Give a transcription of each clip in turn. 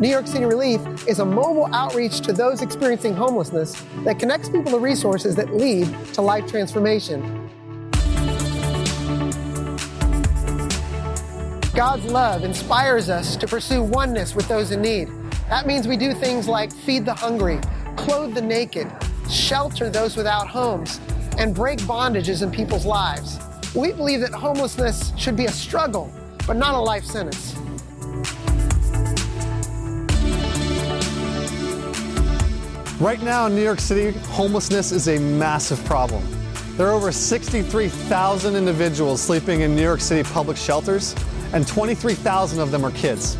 New York City Relief is a mobile outreach to those experiencing homelessness that connects people to resources that lead to life transformation. God's love inspires us to pursue oneness with those in need. That means we do things like feed the hungry, clothe the naked, shelter those without homes, and break bondages in people's lives. We believe that homelessness should be a struggle, but not a life sentence. Right now in New York City, homelessness is a massive problem. There are over 63,000 individuals sleeping in New York City public shelters, and 23,000 of them are kids.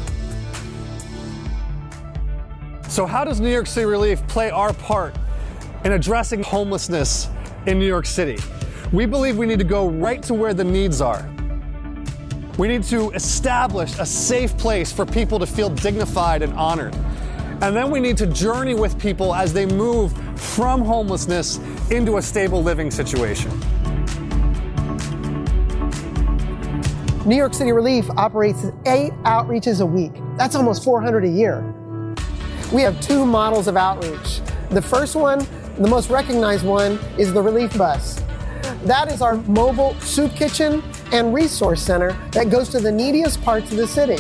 So how does New York City Relief play our part in addressing homelessness in New York City? We believe we need to go right to where the needs are. We need to establish a safe place for people to feel dignified and honored. And then we need to journey with people as they move from homelessness into a stable living situation. New York City Relief operates 8 outreaches a week. That's almost 400 a year. We have 2 models of outreach. The first one, the most recognized one, is the Relief Bus. That is our mobile soup kitchen and resource center that goes to the neediest parts of the city.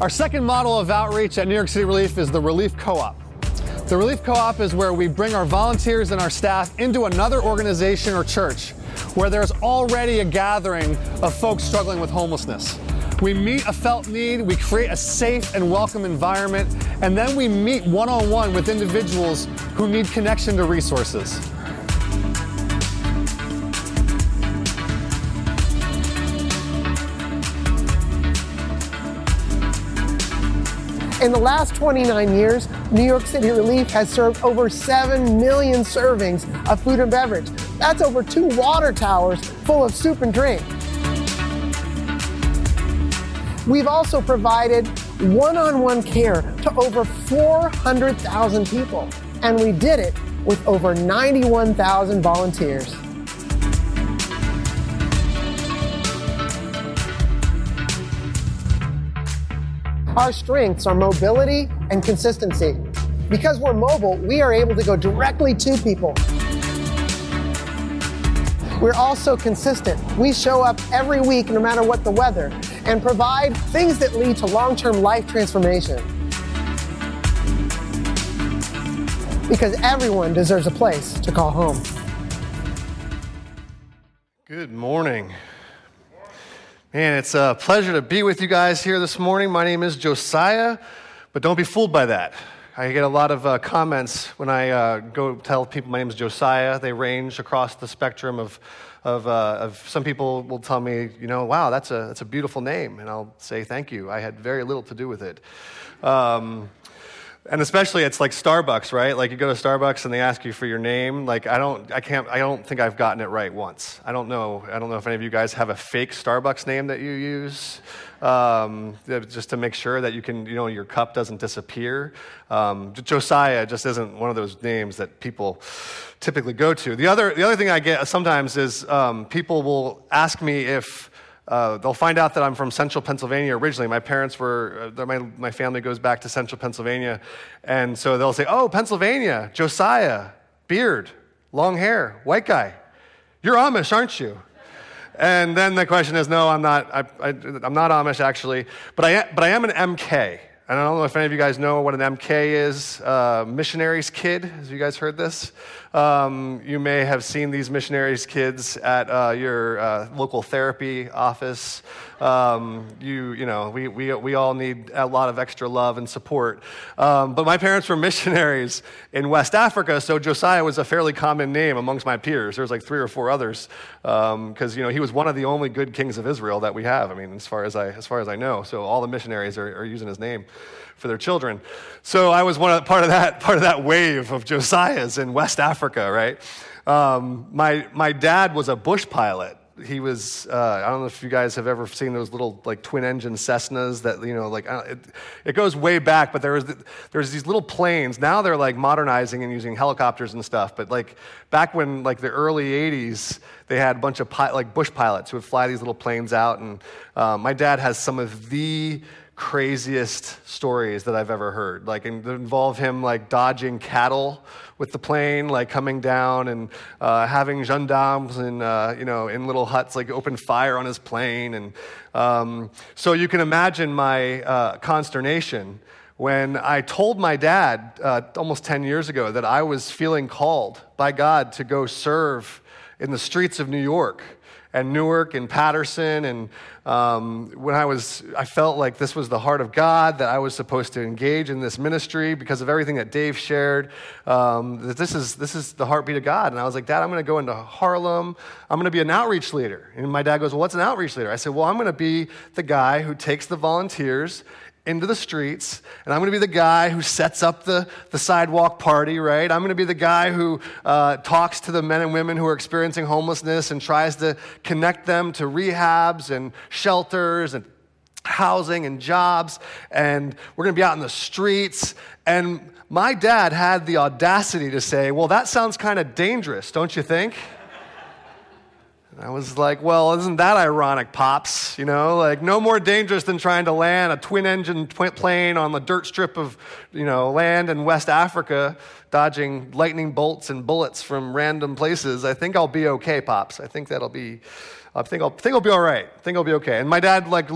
Our second model of outreach at New York City Relief is the Relief Co-op. The Relief Co-op is where we bring our volunteers and our staff into another organization or church where there's already a gathering of folks struggling with homelessness. We meet a felt need, we create a safe and welcome environment, and then we meet one-on-one with individuals who need connection to resources. In the last 29 years, New York City Relief has served over 7 million servings of food and beverage. That's over 2 water towers full of soup and drink. We've also provided one-on-one care to over 400,000 people, and we did it with over 91,000 volunteers. Our strengths are mobility and consistency. Because we're mobile, we are able to go directly to people. We're also consistent. We show up every week, no matter what the weather, and provide things that lead to long-term life transformation. Because everyone deserves a place to call home. Good morning. Man, it's a pleasure to be with you guys here this morning. My name is Josiah, but don't be fooled by that. I get a lot of comments when I go tell people my name is Josiah. They range across the spectrum of some people will tell me, you know, wow, that's a beautiful name, and I'll say thank you. I had very little to do with it. And especially it's like Starbucks, right? Like you go to Starbucks and they ask you for your name. Like I don't think I've gotten it right once. I don't know if any of you guys have a fake Starbucks name that you use, just to make sure that you can, you know, your cup doesn't disappear. Josiah just isn't one of those names that people typically go to. The other thing I get sometimes is people will ask me if. They'll find out that I'm from central Pennsylvania originally. My parents were, my family goes back to central Pennsylvania. And so they'll say, oh, Pennsylvania, Josiah, beard, long hair, white guy. You're Amish, aren't you? And then the question is, no, I'm not. I'm not Amish, actually. But I am an MK. And I don't know if any of you guys know what an MK is, missionaries kid. Have you guys heard this? You may have seen these missionaries kids at your local therapy office. We all need a lot of extra love and support. But my parents were missionaries in West Africa, so Josiah was a fairly common name amongst my peers. There was like 3 or 4 others, because he was one of the only good kings of Israel that we have. I mean, as far as I know, so all the missionaries are using his name for their children. So I was part of that wave of Josiahs in West Africa, right? My dad was a bush pilot. he was, I don't know if you guys have ever seen those little like twin engine Cessnas that, you know, like it goes way back, but there was these little planes. Now they're like modernizing and using helicopters and stuff. But like back when like the early 80s, they had a bunch of bush pilots who would fly these little planes out. And my dad has some of the craziest stories that I've ever heard, like involve him like dodging cattle with the plane, like coming down and having gendarmes and in little huts like open fire on his plane, and so you can imagine my consternation when I told my dad almost 10 years ago that I was feeling called by God to go serve in the streets of New York. And Newark and Patterson, and when I felt like this was the heart of God, that I was supposed to engage in this ministry because of everything that Dave shared, that this is the heartbeat of God. And I was like, Dad, I'm gonna go into Harlem, I'm gonna be an outreach leader. And my dad goes, well, what's an outreach leader? I said, well, I'm gonna be the guy who takes the volunteers into the streets, and I'm gonna be the guy who sets up the sidewalk party, right? I'm gonna be the guy who talks to the men and women who are experiencing homelessness and tries to connect them to rehabs and shelters and housing and jobs, and we're gonna be out in the streets. And my dad had the audacity to say, well, that sounds kind of dangerous, don't you think? I was like, well, isn't that ironic, Pops? You know, like no more dangerous than trying to land a twin-engine plane on the dirt strip of, land in West Africa, dodging lightning bolts and bullets from random places. I think I'll be okay, Pops. I think I'll be all right. I think I'll be okay. And my dad like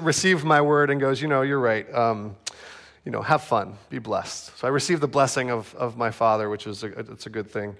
received my word and goes, you're right. Have fun, be blessed. So I received the blessing of my father, which is it's a good thing.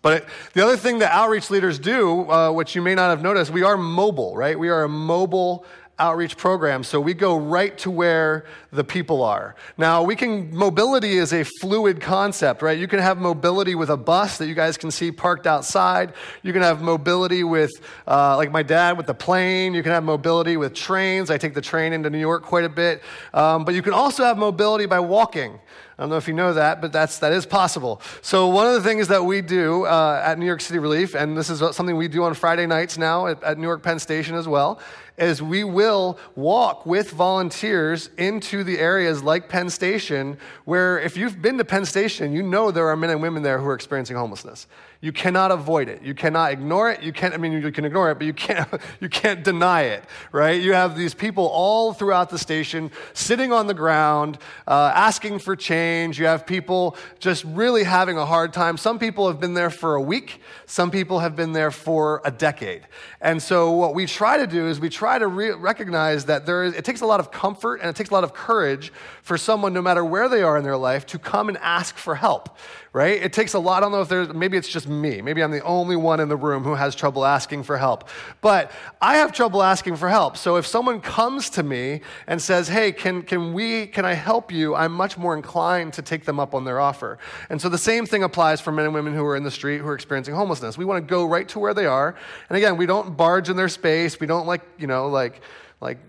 But the other thing that outreach leaders do, which you may not have noticed, we are mobile, right? We are a mobile outreach program, so we go right to where the people are. Now, mobility is a fluid concept, right? You can have mobility with a bus that you guys can see parked outside. You can have mobility with, like my dad, with the plane. You can have mobility with trains. I take the train into New York quite a bit. But you can also have mobility by walking. I don't know if you know that, but that is possible. So one of the things that we do at New York City Relief, and this is something we do on Friday nights now at Newark Penn Station as well, is we will walk with volunteers into the areas like Penn Station, where if you've been to Penn Station, you know there are men and women there who are experiencing homelessness. You cannot avoid it. You cannot ignore it. You can ignore it, but you can't deny it, right? You have these people all throughout the station sitting on the ground, asking for change. You have people just really having a hard time. Some people have been there for a week. Some people have been there for a decade. And so what we try to do is we try to recognize that it takes a lot of comfort and it takes a lot of courage for someone, no matter where they are in their life, to come and ask for help, right? It takes a lot. I don't know if maybe it's just me. Maybe I'm the only one in the room who has trouble asking for help. But I have trouble asking for help. So if someone comes to me and says, hey, can I help you? I'm much more inclined to take them up on their offer. And so the same thing applies for men and women who are in the street who are experiencing homelessness. We want to go right to where they are. And again, we don't barge in their space. We don't like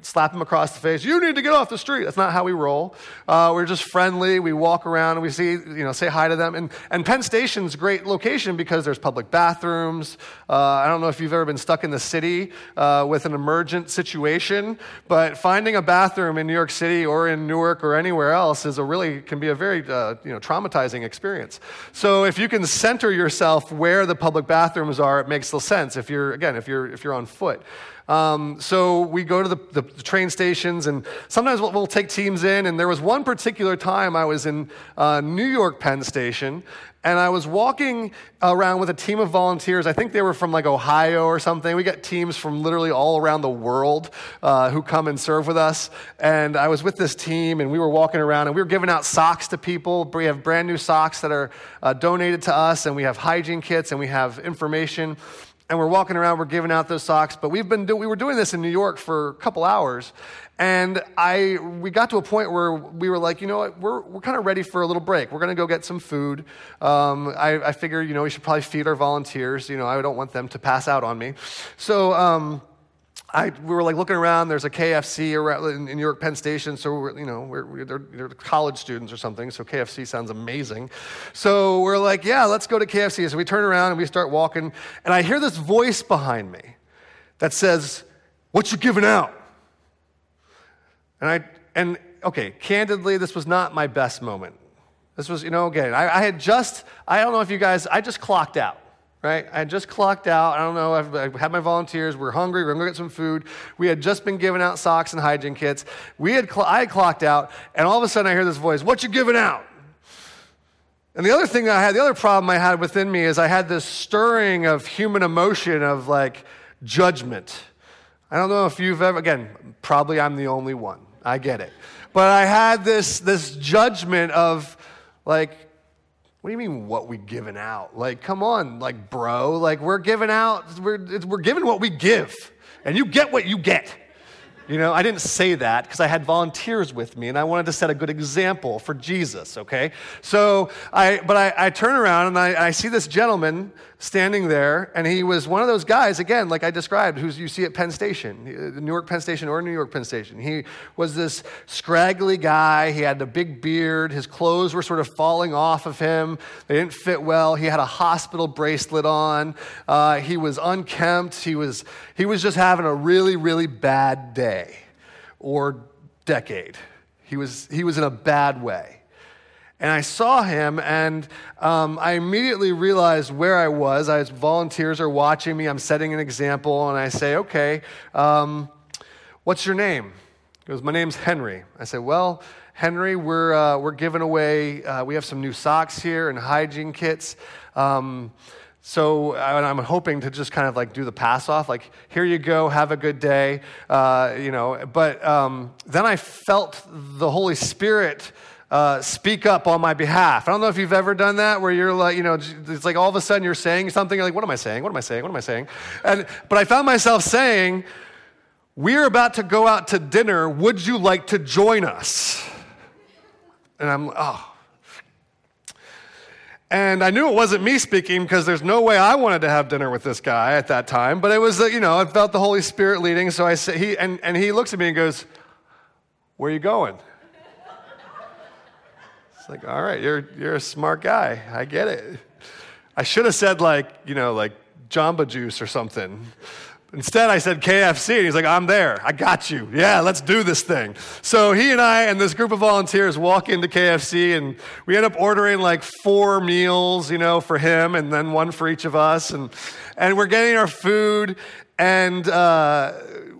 slap them across the face. You need to get off the street. That's not how we roll. We're just friendly. We walk around and we see, say hi to them. And Penn Station's a great location because there's public bathrooms. I don't know if you've ever been stuck in the city with an emergent situation, but finding a bathroom in New York City or in Newark or anywhere else can be a very traumatizing experience. So if you can center yourself where the public bathrooms are, it makes little sense. If you're on foot. So we go to the train stations, and sometimes we'll take teams in. And there was one particular time I was in New York Penn Station, and I was walking around with a team of volunteers. I think they were from like Ohio or something. We got teams from literally all around the world who come and serve with us. And I was with this team, and we were walking around, and we were giving out socks to people. We have brand new socks that are donated to us, and we have hygiene kits, and we have information. And we're walking around, we're giving out those socks, but we were doing this in New York for a couple hours, and we got to a point where we were like, you know what, we're kind of ready for a little break. We're going to go get some food. I figure, we should probably feed our volunteers. I don't want them to pass out on me. So we were like looking around. There's a KFC around in New York, Penn Station. So they're college students or something. So KFC sounds amazing. So we're like, yeah, let's go to KFC. So we turn around and we start walking, and I hear this voice behind me that says, "What you giving out?" And okay, candidly, this was not my best moment. This was, again, I don't know if you guys, I just clocked out. Right? I had just clocked out. I don't know. I had my volunteers. We're hungry. We're going to get some food. We had just been giving out socks and hygiene kits. I had clocked out, and all of a sudden I hear this voice, "What you giving out?" And the other problem I had within me is I had this stirring of human emotion of like judgment. I don't know if you've ever, again, probably I'm the only one. I get it. But I had this judgment of like, what do you mean what we giving out? Like, come on, like, bro. Like, we're giving out, we're giving what we give, and you get what you get. I didn't say that because I had volunteers with me, and I wanted to set a good example for Jesus, okay? So, I turn around, and I see this gentleman standing there, and he was one of those guys, again, like I described, who you see at Penn Station, New York Penn Station. He was this scraggly guy. He had a big beard. His clothes were sort of falling off of him. They didn't fit well. He had a hospital bracelet on. He was unkempt. He was just having a really, really bad day or decade. He was in a bad way. And I saw him, and I immediately realized where I was. Volunteers are watching me. I'm setting an example, and I say, okay, what's your name? He goes, my name's Henry. I say, well, Henry, we're giving away, we have some new socks here and hygiene kits. So I'm hoping to just kind of like do the pass off, like, here you go, have a good day, But then I felt the Holy Spirit speak up on my behalf. I don't know if you've ever done that where you're like, it's like all of a sudden you're saying something, you're like, what am I saying? What am I saying? What am I saying? But I found myself saying, we're about to go out to dinner. Would you like to join us? And I'm, And I knew it wasn't me speaking because there's no way I wanted to have dinner with this guy at that time. But it was, I felt the Holy Spirit leading. So I said, and he looks at me and goes, where are you going? Like, all right, you're a smart guy. I get it. I should have said like Jamba Juice or something. Instead, I said KFC, and he's like, I'm there. I got you. Yeah, let's do this thing. So he and I and this group of volunteers walk into KFC, and we end up ordering like 4 meals, for him, and then 1 for each of us. And we're getting our food, and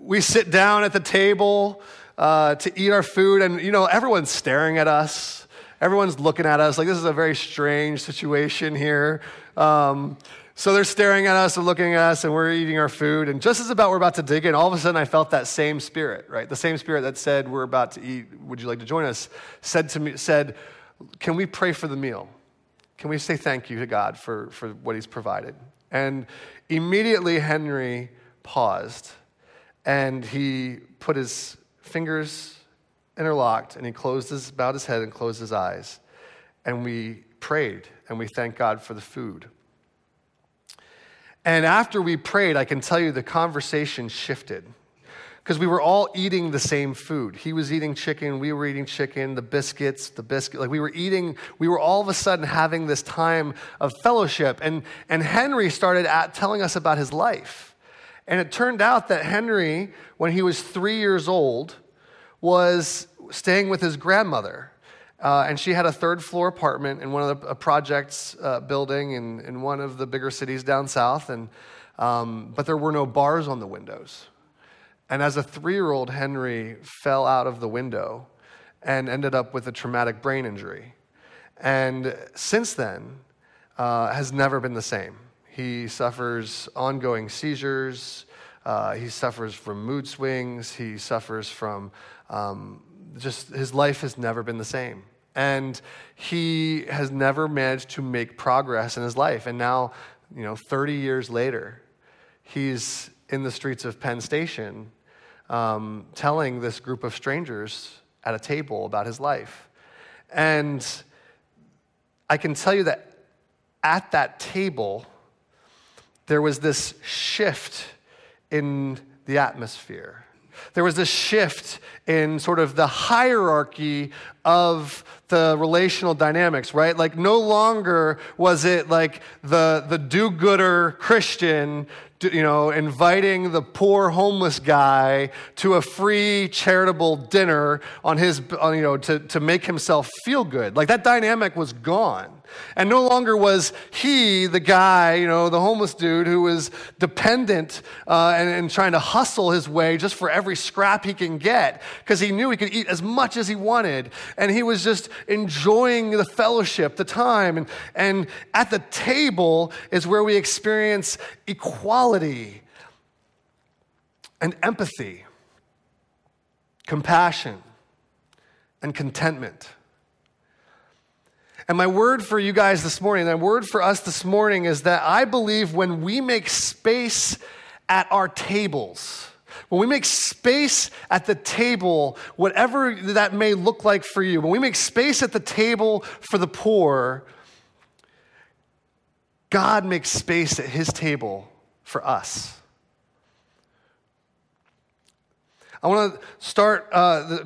we sit down at the table to eat our food, and, everyone's staring at us. Everyone's looking at us like this is a very strange situation here. So they're staring at us and looking at us, and we're eating our food. And just as about we're about to dig in, all of a sudden I felt that same spirit, right? The same spirit that said we're about to eat. Would you like to join us? Said, can we pray for the meal? Can we say thank you to God for what He's provided? And immediately Henry paused, and he put his fingers interlocked, and he bowed his head and closed his eyes. And we prayed, and we thanked God for the food. And after we prayed, I can tell you the conversation shifted because we were all eating the same food. He was eating chicken, we were eating chicken, the biscuit. Like we were all of a sudden having this time of fellowship. And Henry started telling us about his life. And it turned out that Henry, when he was 3 years old, was staying with his grandmother. And she had a 3rd-floor apartment in one of the projects building in one of the bigger cities down south. But there were no bars on the windows. And as a 3-year-old, Henry fell out of the window and ended up with a traumatic brain injury. And since then, has never been the same. He suffers ongoing seizures. He suffers from mood swings. He suffers from just his life has never been the same. And he has never managed to make progress in his life. And now, 30 years later, he's in the streets of Penn Station telling this group of strangers at a table about his life. And I can tell you that at that table, there was this shift in the atmosphere. There was a shift in sort of the hierarchy of the relational dynamics, right? Like no longer was it like the do-gooder Christian, you know, inviting the poor homeless guy to a free charitable dinner on his, you know, to make himself feel good. Like that dynamic was gone. And no longer was he the guy, you know, the homeless dude who was dependent and trying to hustle his way just for every scrap he can get because he knew he could eat as much as he wanted. And he was just enjoying the fellowship, the time. And at the table is where we experience equality and empathy, compassion, and contentment. And my word for you guys this morning, my word for us this morning is that I believe when we make space at our tables, when we make space at the table, whatever that may look like for you, when we make space at the table for the poor, God makes space at his table for us. I want to start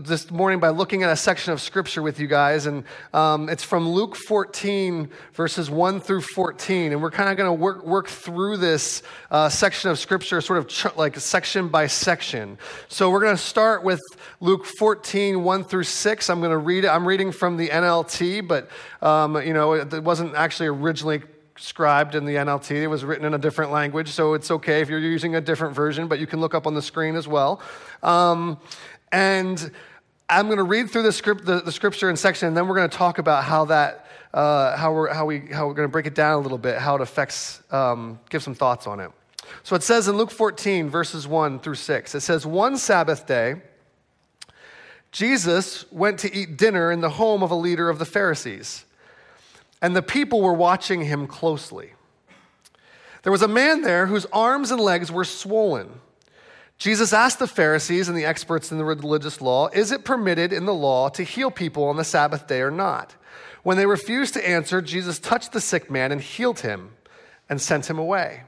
this morning by looking at a section of scripture with you guys, and it's from Luke 14, verses 1 through 14, and we're kind of going to work through this section of scripture, sort of like section by section. So we're going to start with Luke 14, 1 through 6. I'm going to read it. I'm reading from the NLT, but you know, it wasn't actually originally scribed in the NLT. It was written in a different language, so it's okay if you're using a different version, but you can look up on the screen as well. And I'm going to read through the scripture in section, and then we're going to talk about how that, how we're going to break it down a little bit, how it affects, give some thoughts on it. So it says in Luke 14, verses 1 through 6, it says, "One Sabbath day, Jesus went to eat dinner in the home of a leader of the Pharisees. And the people were watching him closely. There was a man there whose arms and legs were swollen. Jesus asked the Pharisees and the experts in the religious law, 'Is it permitted in the law to heal people on the Sabbath day or not?' When they refused to answer, Jesus touched the sick man and healed him and sent him away.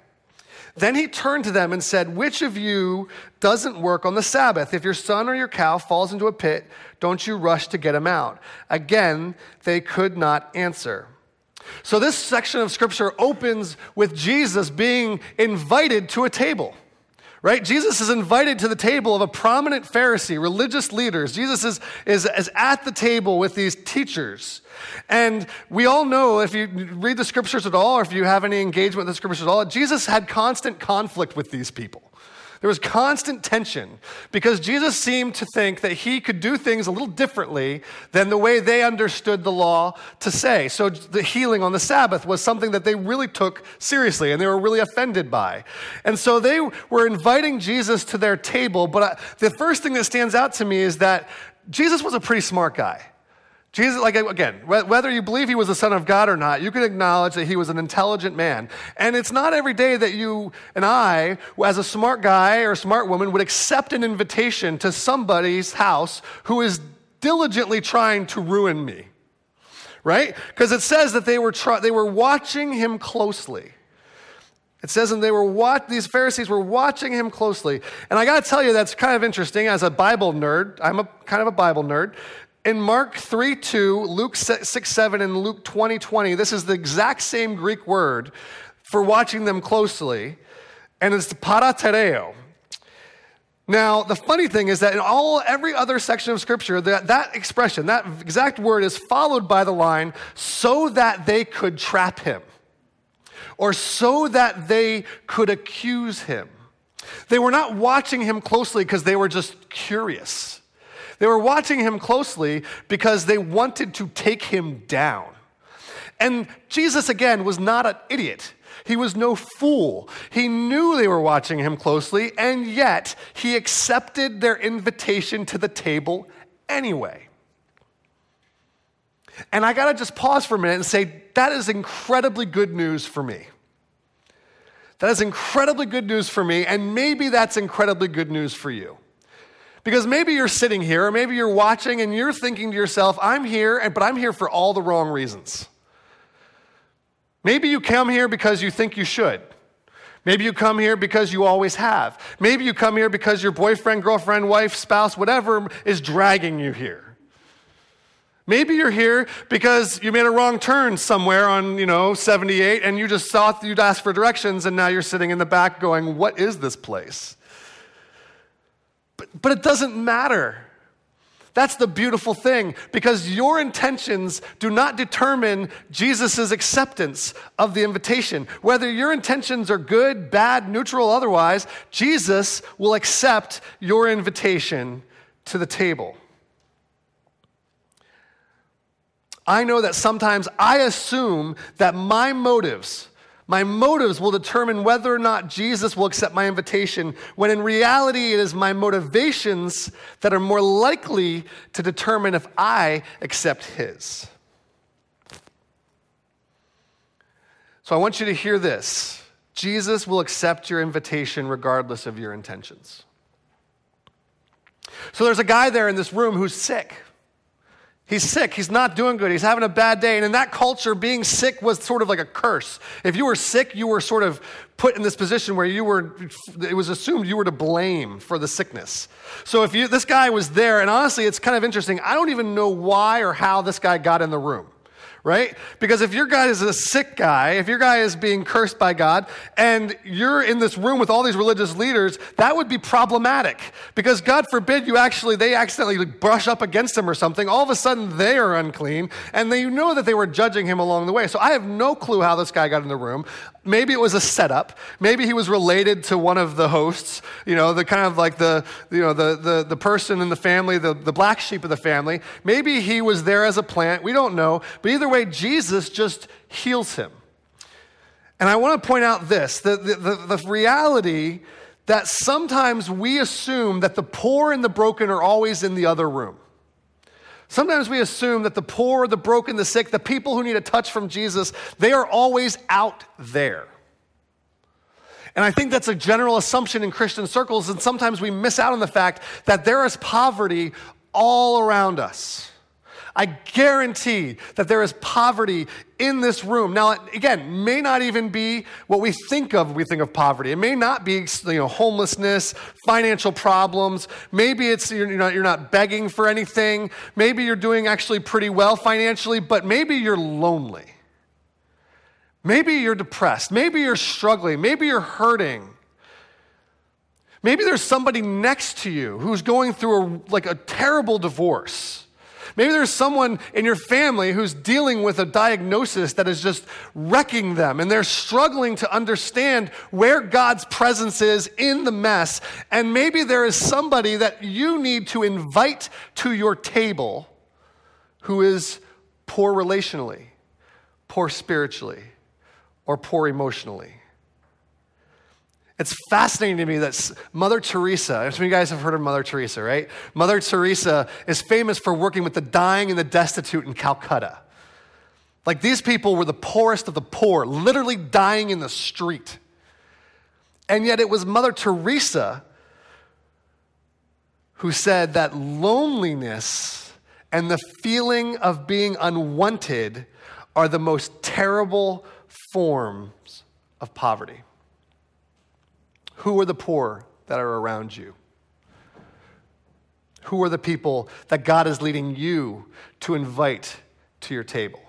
Then he turned to them and said, 'Which of you doesn't work on the Sabbath? If your son or your cow falls into a pit, don't you rush to get him out?' Again, they could not answer." So this section of scripture opens with Jesus being invited to a table, right? Jesus is invited to the table of a prominent Pharisee, religious leaders. Jesus is at the table with these teachers. And we all know, if you read the scriptures at all, or if you have any engagement with the scriptures at all, Jesus had constant conflict with these people. There was constant tension because Jesus seemed to think that he could do things a little differently than the way they understood the law to say. So the healing on the Sabbath was something that they really took seriously and they were really offended by. And so they were inviting Jesus to their table. But the first thing that stands out to me is that Jesus was a pretty smart guy. Jesus, like, again, whether you believe he was the Son of God or not, you can acknowledge that he was an intelligent man. And it's not every day that you and I, as a smart guy or a smart woman, would accept an invitation to somebody's house who is diligently trying to ruin me, right? Because it says that they were watching him closely. It says, and these Pharisees were watching him closely. And I got to tell you, that's kind of interesting. As a Bible nerd, I'm kind of a Bible nerd. In Mark 3:2, Luke 6:7, and Luke 20:20, this is the exact same Greek word for watching them closely, and it's the paratereo. Now, the funny thing is that in every other section of Scripture, that expression, that exact word is followed by the line, so that they could trap him, or so that they could accuse him. They were not watching him closely because they were just curious. They were watching him closely because they wanted to take him down. And Jesus, again, was not an idiot. He was no fool. He knew they were watching him closely, and yet he accepted their invitation to the table anyway. And I got to just pause for a minute and say, that is incredibly good news for me. That is incredibly good news for me, and maybe that's incredibly good news for you. Because maybe you're sitting here, or maybe you're watching, and you're thinking to yourself, I'm here, but I'm here for all the wrong reasons. Maybe you come here because you think you should. Maybe you come here because you always have. Maybe you come here because your boyfriend, girlfriend, wife, spouse, whatever is dragging you here. Maybe you're here because you made a wrong turn somewhere on, 78, and you just thought you'd ask for directions, and now you're sitting in the back going, what is this place? But it doesn't matter. That's the beautiful thing, because your intentions do not determine Jesus' acceptance of the invitation. Whether your intentions are good, bad, neutral, otherwise, Jesus will accept your invitation to the table. I know that sometimes I assume that my motives will determine whether or not Jesus will accept my invitation, when in reality it is my motivations that are more likely to determine if I accept his. So I want you to hear this. Jesus will accept your invitation regardless of your intentions. So there's a guy there in this room who's sick. He's sick, he's not doing good, he's having a bad day. And in that culture, being sick was sort of like a curse. If you were sick, you were sort of put in this position where it was assumed you were to blame for the sickness. So this guy was there, and honestly, it's kind of interesting. I don't even know why or how this guy got in the room, right? Because if your guy is a sick guy, if your guy is being cursed by God, and you're in this room with all these religious leaders, that would be problematic. Because God forbid they accidentally brush up against him or something. All of a sudden, they are unclean, and they know that they were judging him along the way. So I have no clue how this guy got in the room. Maybe it was a setup. Maybe he was related to one of the hosts, the kind of like the person in the family, the black sheep of the family. Maybe he was there as a plant. We don't know. But either way, Jesus just heals him. And I want to point out this, the reality that sometimes we assume that the poor and the broken are always in the other room. Sometimes we assume that the poor, the broken, the sick, the people who need a touch from Jesus, they are always out there. And I think that's a general assumption in Christian circles, and sometimes we miss out on the fact that there is poverty all around us. I guarantee that there is poverty in this room. Now, again, it may not even be what we think of when we think of poverty. It may not be, homelessness, financial problems. Maybe it's you're not begging for anything. Maybe you're doing actually pretty well financially, but maybe you're lonely. Maybe you're depressed. Maybe you're struggling. Maybe you're hurting. Maybe there's somebody next to you who's going through a terrible divorce. Maybe there's someone in your family who's dealing with a diagnosis that is just wrecking them, and they're struggling to understand where God's presence is in the mess. And maybe there is somebody that you need to invite to your table who is poor relationally, poor spiritually, or poor emotionally. It's fascinating to me that Mother Teresa, some of you guys have heard of Mother Teresa, right? Mother Teresa is famous for working with the dying and the destitute in Calcutta. These people were the poorest of the poor, literally dying in the street. And yet it was Mother Teresa who said that loneliness and the feeling of being unwanted are the most terrible forms of poverty. Who are the poor that are around you? Who are the people that God is leading you to invite to your table?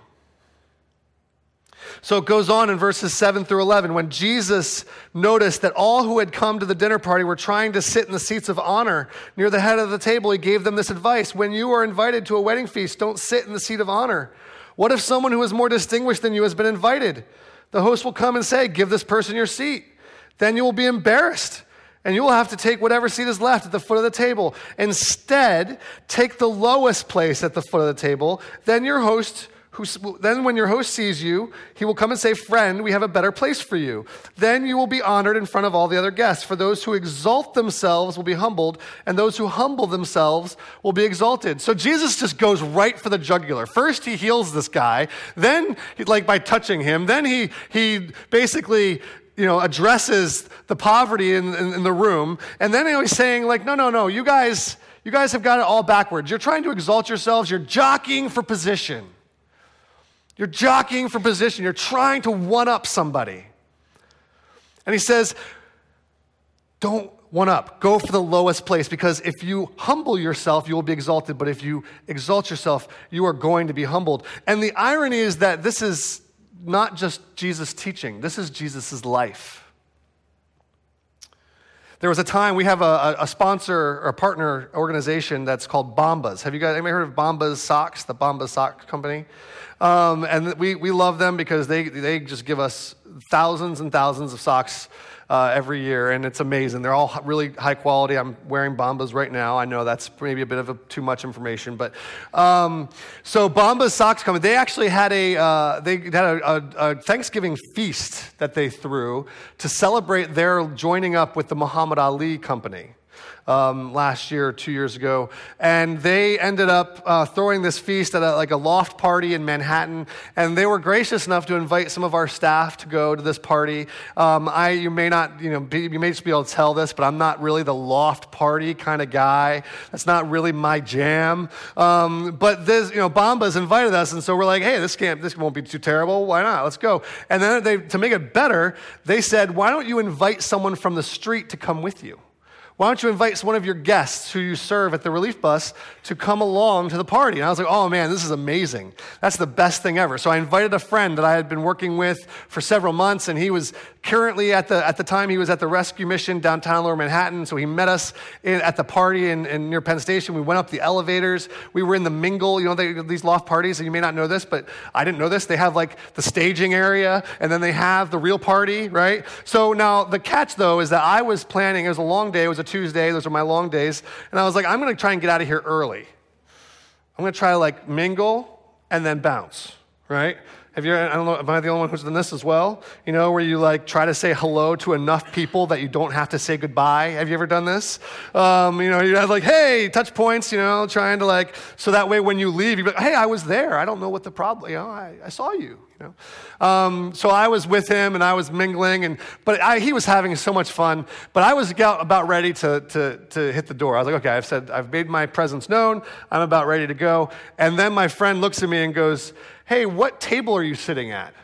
So it goes on in verses 7-11. When Jesus noticed that all who had come to the dinner party were trying to sit in the seats of honor near the head of the table, he gave them this advice. When you are invited to a wedding feast, don't sit in the seat of honor. What if someone who is more distinguished than you has been invited? The host will come and say, give this person your seat. Then you will be embarrassed, and you will have to take whatever seat is left at the foot of the table. Instead, take the lowest place at the foot of the table. Then when your host sees you, he will come and say, friend, we have a better place for you. Then you will be honored in front of all the other guests. For those who exalt themselves will be humbled, and those who humble themselves will be exalted. So Jesus just goes right for the jugular. First, he heals this guy. Then, by touching him, then he basically addresses the poverty in the room. And then he's saying no, you guys have got it all backwards. You're trying to exalt yourselves. You're jockeying for position. You're trying to one up somebody. And he says, don't one up. Go for the lowest place, because if you humble yourself, you will be exalted. But if you exalt yourself, you are going to be humbled. And the irony is that this is not just Jesus' teaching. This is Jesus' life. There was a time, we have a sponsor or partner organization that's called Bombas. Have you guys, anybody heard of Bombas Socks, the Bombas Sock Company? And we love them because they just give us thousands and thousands of socks every year, and it's amazing. They're all really high quality. I'm wearing Bombas right now. I know that's maybe a bit of too much information, but so Bombas Socks Company, they actually had a Thanksgiving feast that they threw to celebrate their joining up with the Muhammad Ali company. Last year, 2 years ago, and they ended up throwing this feast at a loft party in Manhattan, and they were gracious enough to invite some of our staff to go to this party. You may just be able to tell this, but I'm not really the loft party kind of guy. That's not really my jam. But this, Bombas invited us, and so we're like, hey, this won't be too terrible. Why not? Let's go. And then to make it better, they said, why don't you invite someone from the street to come with you? Why don't you invite one of your guests who you serve at the Relief Bus to come along to the party? And I was like, oh man, this is amazing. That's the best thing ever. So I invited a friend that I had been working with for several months, and he was currently at the time he was at the rescue mission downtown Lower Manhattan. So he met us at the party in near Penn Station. We went up the elevators. We were in the mingle, these loft parties, and you may not know this, but I didn't know this. They have the staging area, and then they have the real party, right? So now the catch though is that I was planning, it was a long day, it was a Tuesday, those are my long days, and I was like, I'm going to try and get out of here early. I'm going to try to mingle and then bounce, right? I don't know, am I the only one who's done this as well? Where you try to say hello to enough people that you don't have to say goodbye. Have you ever done this? You have hey, touch points, trying to so that way when you leave, you're like, hey, I was there. I don't know what the problem, I saw you. So I was with him and I was mingling, but he was having so much fun. But I was about ready to hit the door. I was like, okay, I've made my presence known. I'm about ready to go. And then my friend looks at me and goes, hey, what table are you sitting at?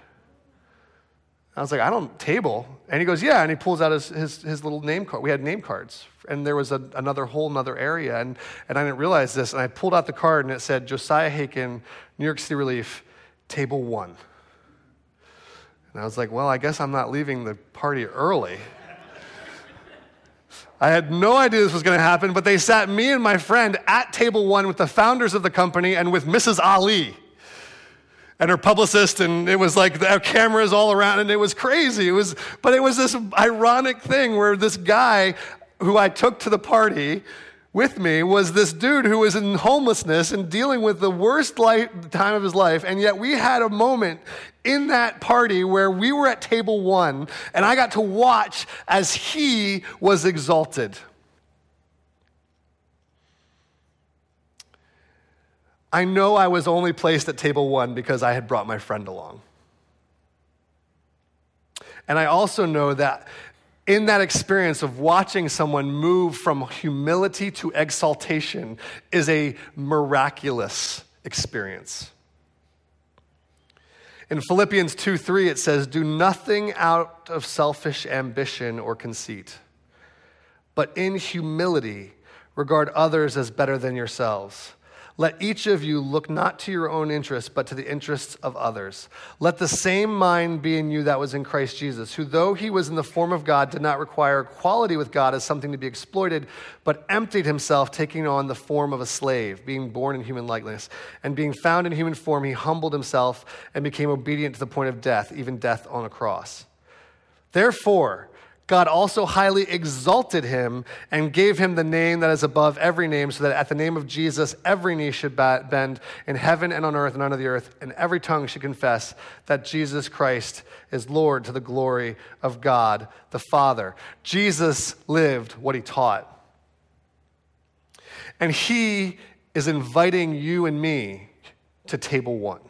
I was like, I don't table. And he goes, yeah. And he pulls out his little name card. We had name cards, and there was another area, and I didn't realize this. And I pulled out the card and it said Josiah Haken, New York City Relief, table 1. And I was like, well, I guess I'm not leaving the party early. I had no idea this was going to happen, but they sat me and my friend at table 1 with the founders of the company and with Mrs. Ali and her publicist, and it was there were cameras all around, and it was crazy. But it was this ironic thing where this guy who I took to the party with me was this dude who was in homelessness and dealing with the worst time of his life, and yet we had a moment in that party where we were at table 1, and I got to watch as he was exalted. I know I was only placed at table 1 because I had brought my friend along. And I also know that in that experience of watching someone move from humility to exaltation is a miraculous experience. In Philippians 2:3, it says, do nothing out of selfish ambition or conceit, but in humility regard others as better than yourselves. Let each of you look not to your own interests, but to the interests of others. Let the same mind be in you that was in Christ Jesus, who, though he was in the form of God, did not require equality with God as something to be exploited, but emptied himself, taking on the form of a slave, being born in human likeness. And being found in human form, he humbled himself and became obedient to the point of death, even death on a cross. Therefore, God also highly exalted him and gave him the name that is above every name, so that at the name of Jesus, every knee should bend in heaven and on earth and under the earth, and every tongue should confess that Jesus Christ is Lord to the glory of God the Father. Jesus lived what he taught. And he is inviting you and me to table 1.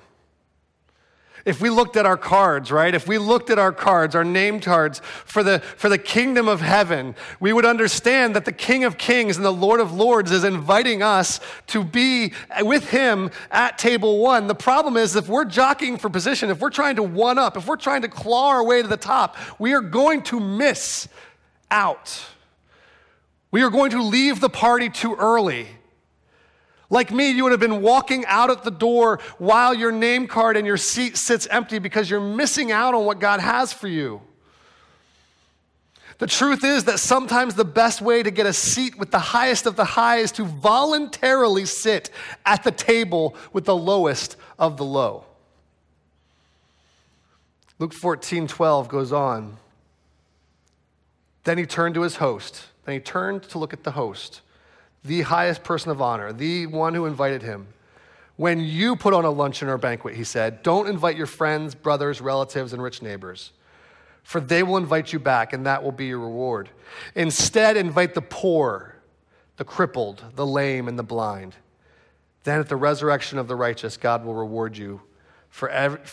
If we looked at our cards, right? If we looked at our cards, our name cards for the kingdom of heaven, we would understand that the King of Kings and the Lord of Lords is inviting us to be with him at table one. The problem is if we're jockeying for position, if we're trying to one up, if we're trying to claw our way to the top, we are going to miss out. We are going to leave the party too early. Like me, you would have been walking out at the door while your name card and your seat sits empty because you're missing out on what God has for you. The truth is that sometimes the best way to get a seat with the highest of the high is to voluntarily sit at the table with the lowest of the low. Luke 14:12 goes on. Then he turned to his host. Then he turned to look at the host, the highest person of honor, the one who invited him. When you put on a luncheon or banquet, he said, don't invite your friends, brothers, relatives, and rich neighbors, for they will invite you back, and that will be your reward. Instead, invite the poor, the crippled, the lame, and the blind. Then at the resurrection of the righteous, God will reward you for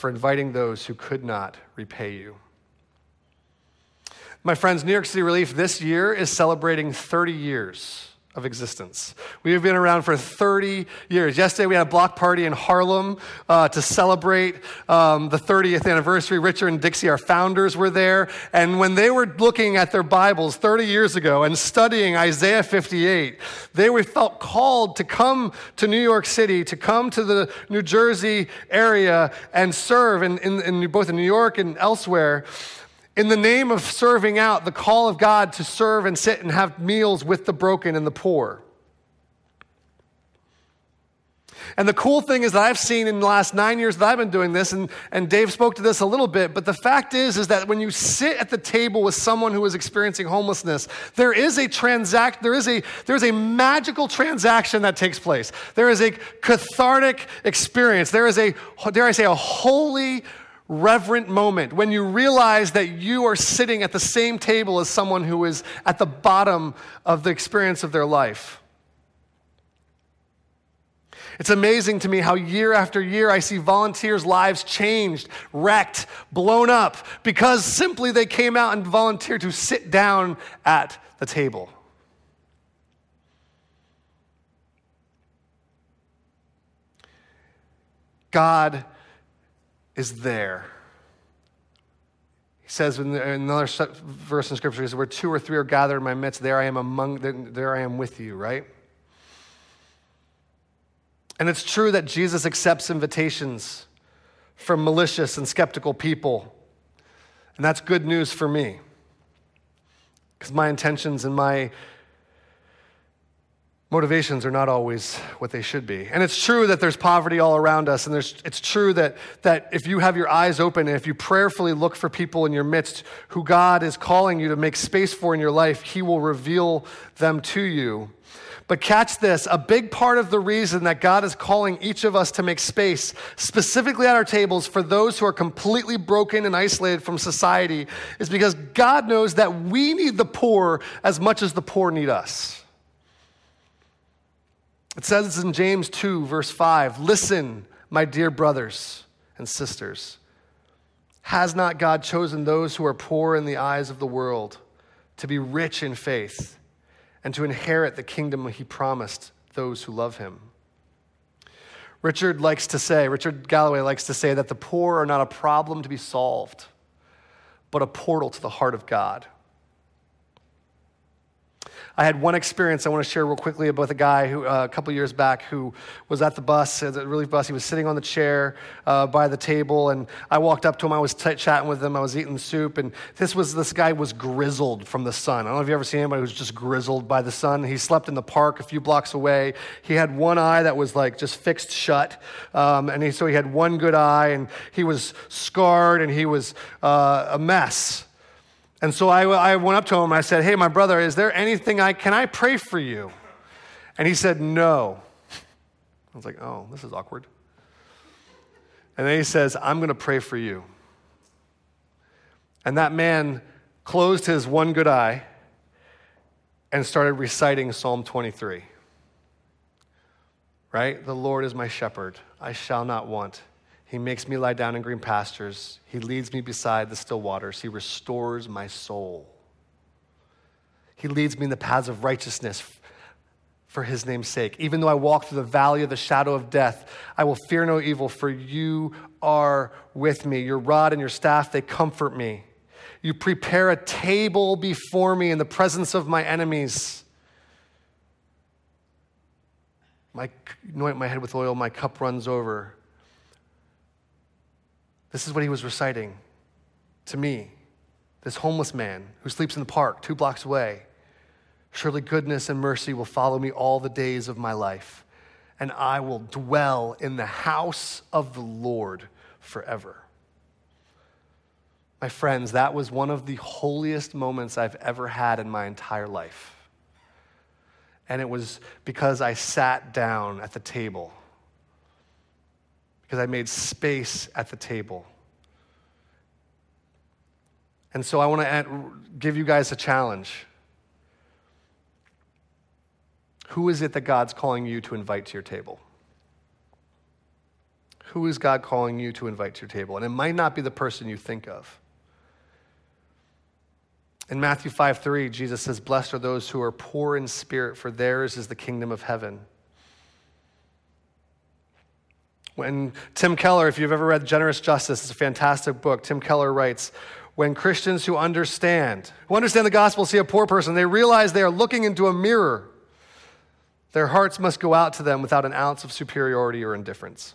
inviting those who could not repay you. My friends, New York City Relief this year is celebrating 30 years of existence. We have been around for 30 years. Yesterday, we had a block party in Harlem to celebrate the 30th anniversary. Richard and Dixie, our founders, were there. And when they were looking at their Bibles 30 years ago and studying Isaiah 58, they felt called to come to New York City, to come to the New Jersey area and serve in both in New York and elsewhere, in the name of serving out, the call of God to serve and sit and have meals with the broken and the poor. And the cool thing is that I've seen in the last 9 years that I've been doing this, and Dave spoke to this a little bit, but the fact is that when you sit at the table with someone who is experiencing homelessness, there is a magical transaction that takes place. There is a cathartic experience. There is a, dare I say, a holy reverent moment when you realize that you are sitting at the same table as someone who is at the bottom of the experience of their life. It's amazing to me how year after year I see volunteers' lives changed, wrecked, blown up, because simply they came out and volunteered to sit down at the table. God is there. He says in another verse in Scripture, he says, where two or three are gathered in my midst, there I am with you, right? And it's true that Jesus accepts invitations from malicious and skeptical people. And that's good news for me, because my intentions and my motivations are not always what they should be. And it's true that there's poverty all around us, and it's true that if you have your eyes open and if you prayerfully look for people in your midst who God is calling you to make space for in your life, he will reveal them to you. But catch this, a big part of the reason that God is calling each of us to make space, specifically at our tables, for those who are completely broken and isolated from society is because God knows that we need the poor as much as the poor need us. It says in James 2, verse 5, listen, my dear brothers and sisters, has not God chosen those who are poor in the eyes of the world to be rich in faith and to inherit the kingdom he promised those who love him? Richard Galloway likes to say that the poor are not a problem to be solved, but a portal to the heart of God. I had one experience I want to share real quickly about a guy who a couple years back who was at the Relief Bus. He was sitting on the chair by the table, and I walked up to him. I was chatting with him. I was eating soup, and this guy was grizzled from the sun. I don't know if you've ever seen anybody who's just grizzled by the sun. He slept in the park a few blocks away. He had one eye that was like just fixed shut, so he had one good eye, and he was scarred, and he was a mess. And so I went up to him and I said, hey, my brother, is there anything can I pray for you? And he said, no. I was like, oh, this is awkward. And then he says, I'm going to pray for you. And that man closed his one good eye and started reciting Psalm 23. Right? The Lord is my shepherd. I shall not want. He makes me lie down in green pastures. He leads me beside the still waters. He restores my soul. He leads me in the paths of righteousness for his name's sake. Even though I walk through the valley of the shadow of death, I will fear no evil, for you are with me. Your rod and your staff, they comfort me. You prepare a table before me in the presence of my enemies. I anoint my head with oil, my cup runs over. This is what he was reciting to me, this homeless man who sleeps in the park 2 blocks away. Surely goodness and mercy will follow me all the days of my life, and I will dwell in the house of the Lord forever. My friends, that was one of the holiest moments I've ever had in my entire life. And it was because I sat down at the table, because I made space at the table. And so I want to give you guys a challenge. Who is it that God's calling you to invite to your table? Who is God calling you to invite to your table? And it might not be the person you think of. In Matthew 5:3, Jesus says, "Blessed are those who are poor in spirit, for theirs is the kingdom of heaven." When Tim Keller, if you've ever read Generous Justice, it's a fantastic book. Tim Keller writes, when Christians who understand the gospel see a poor person, they realize they are looking into a mirror. Their hearts must go out to them without an ounce of superiority or indifference.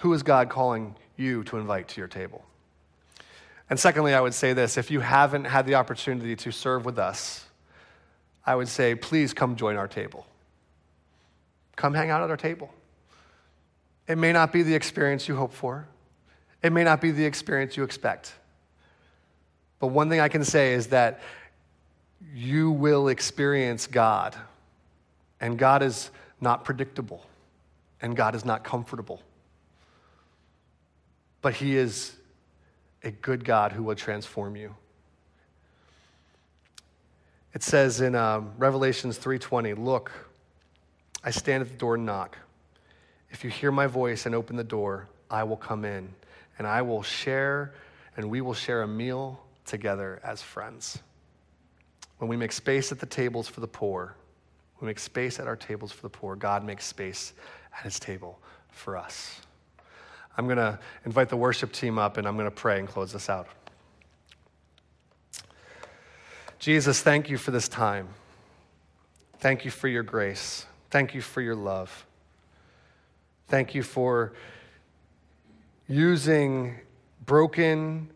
Who is God calling you to invite to your table? And secondly, I would say this, if you haven't had the opportunity to serve with us, I would say, please come join our table. Come hang out at our table. It may not be the experience you hope for. It may not be the experience you expect. But one thing I can say is that you will experience God. And God is not predictable. And God is not comfortable. But he is a good God who will transform you. It says in Revelations 3:20, "Look, I stand at the door and knock. If you hear my voice and open the door, I will come in, and we will share a meal together as friends." When we make space at the tables for the poor, we make space at our tables for the poor, God makes space at his table for us. I'm going to invite the worship team up, and I'm going to pray and close this out. Jesus, thank you for this time. Thank you for your grace. Thank you for your love. Thank you for using broken,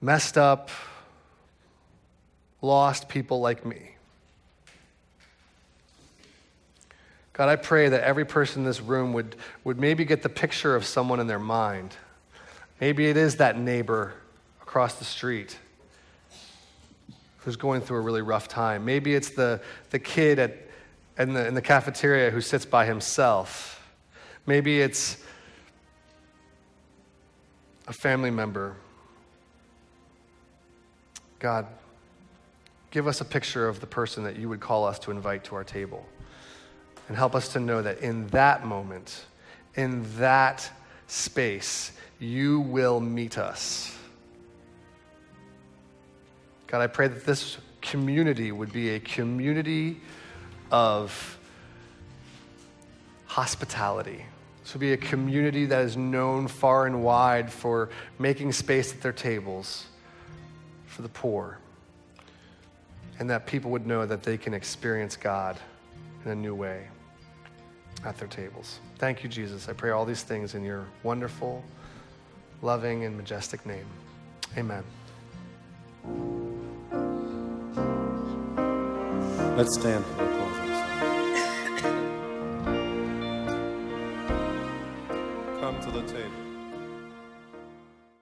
messed up, lost people like me. God, I pray that every person in this room would maybe get the picture of someone in their mind. Maybe it is that neighbor across the street who's going through a really rough time. Maybe it's the kid in the cafeteria who sits by himself. Maybe it's a family member. God, give us a picture of the person that you would call us to invite to our table. And help us to know that in that moment, in that space, you will meet us. God, I pray that this community would be a community of hospitality. This would be a community that is known far and wide for making space at their tables for the poor. And that people would know that they can experience God in a new way at their tables. Thank you, Jesus. I pray all these things in your wonderful, loving, and majestic name. Amen. Let's stand for the closing song. Come to the table.